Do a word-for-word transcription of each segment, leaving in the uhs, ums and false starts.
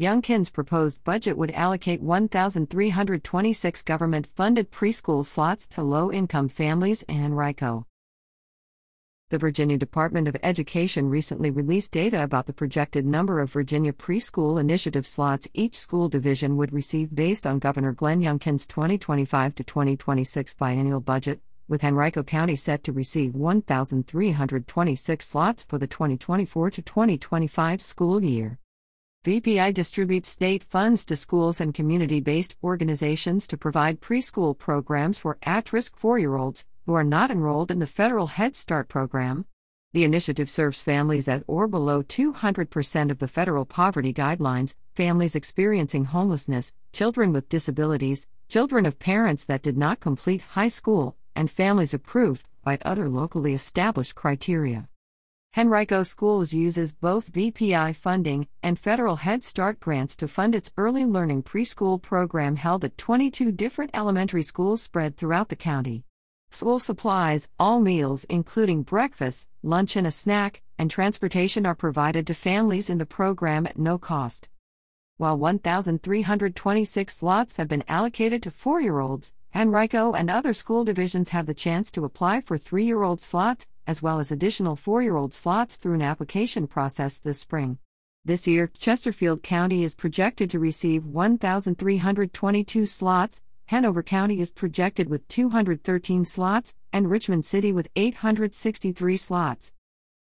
Youngkin's proposed budget would allocate one thousand three hundred twenty-six government-funded preschool slots to low-income families in Henrico. The Virginia Department of Education recently released data about the projected number of Virginia Preschool Initiative slots each school division would receive based on Governor Glenn Youngkin's twenty twenty-five to twenty twenty-six biennial budget, with Henrico County set to receive one thousand three hundred twenty-six slots for the twenty twenty-four to twenty twenty-five school year. V P I distributes state funds to schools and community-based organizations to provide preschool programs for at-risk four-year-olds who are not enrolled in the federal Head Start program. The initiative serves families at or below two hundred percent of the federal poverty guidelines, families experiencing homelessness, children with disabilities, children of parents that did not complete high school, and families approved by other locally established criteria. Henrico Schools uses both V P I funding and federal Head Start grants to fund its early learning preschool program held at twenty-two different elementary schools spread throughout the county. School supplies, all meals including breakfast, lunch and a snack, and transportation are provided to families in the program at no cost. While one thousand three hundred twenty-six slots have been allocated to four-year-olds, Henrico and other school divisions have the chance to apply for three-year-old slots, as well as additional four-year-old slots through an application process this spring. This year, Chesterfield County is projected to receive one thousand three hundred twenty-two slots, Hanover County is projected with two hundred thirteen slots, and Richmond City with eight hundred sixty-three slots.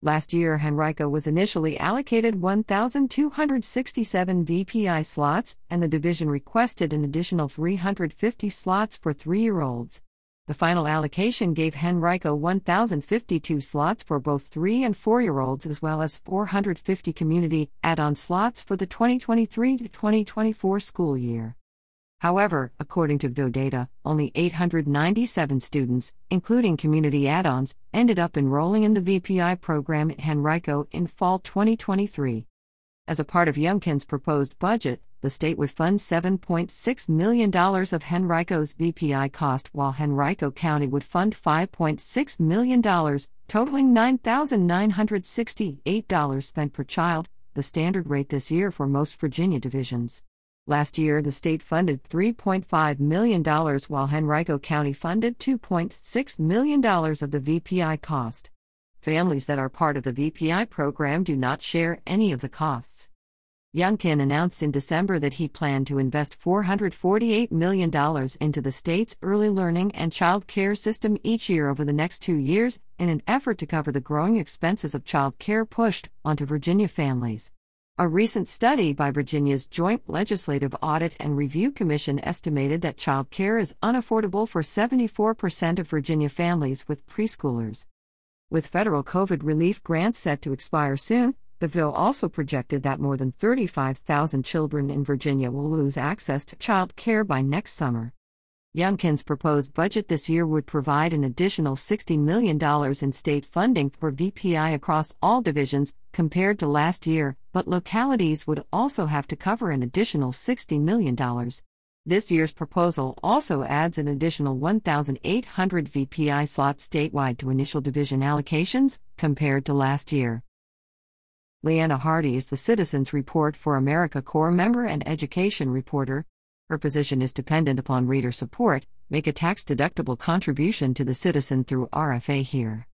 Last year, Henrico was initially allocated one thousand two hundred sixty-seven V P I slots, and the division requested an additional three hundred fifty slots for three-year-olds. The final allocation gave Henrico one thousand fifty-two slots for both three- and four-year-olds as well as four hundred fifty community add-on slots for the twenty twenty-three to twenty twenty-four school year. However, according to V O data, only eight hundred ninety-seven students, including community add-ons, ended up enrolling in the V P I program at Henrico in fall twenty twenty-three. As a part of Youngkin's proposed budget, the state would fund seven point six million dollars of Henrico's V P I cost, while Henrico County would fund five point six million dollars, totaling nine thousand nine hundred sixty-eight dollars spent per child, the standard rate this year for most Virginia divisions. Last year, the state funded three point five million dollars, while Henrico County funded two point six million dollars of the V P I cost. Families that are part of the V P I program do not share any of the costs. Youngkin announced in December that he planned to invest four hundred forty-eight million dollars into the state's early learning and child care system each year over the next two years in an effort to cover the growing expenses of child care pushed onto Virginia families. A recent study by Virginia's Joint Legislative Audit and Review Commission estimated that child care is unaffordable for seventy-four percent of Virginia families with preschoolers. With federal COVID relief grants set to expire soon, the V O also projected that more than thirty-five thousand children in Virginia will lose access to child care by next summer. Youngkin's proposed budget this year would provide an additional sixty million dollars in state funding for V P I across all divisions compared to last year, but localities would also have to cover an additional sixty million dollars. This year's proposal also adds an additional one thousand eight hundred V P I slots statewide to initial division allocations compared to last year. Leanna Hardy is the Citizen's Report for America Corps member and education reporter. Her position is dependent upon reader support. Make a tax-deductible contribution to the Citizen through R F A here.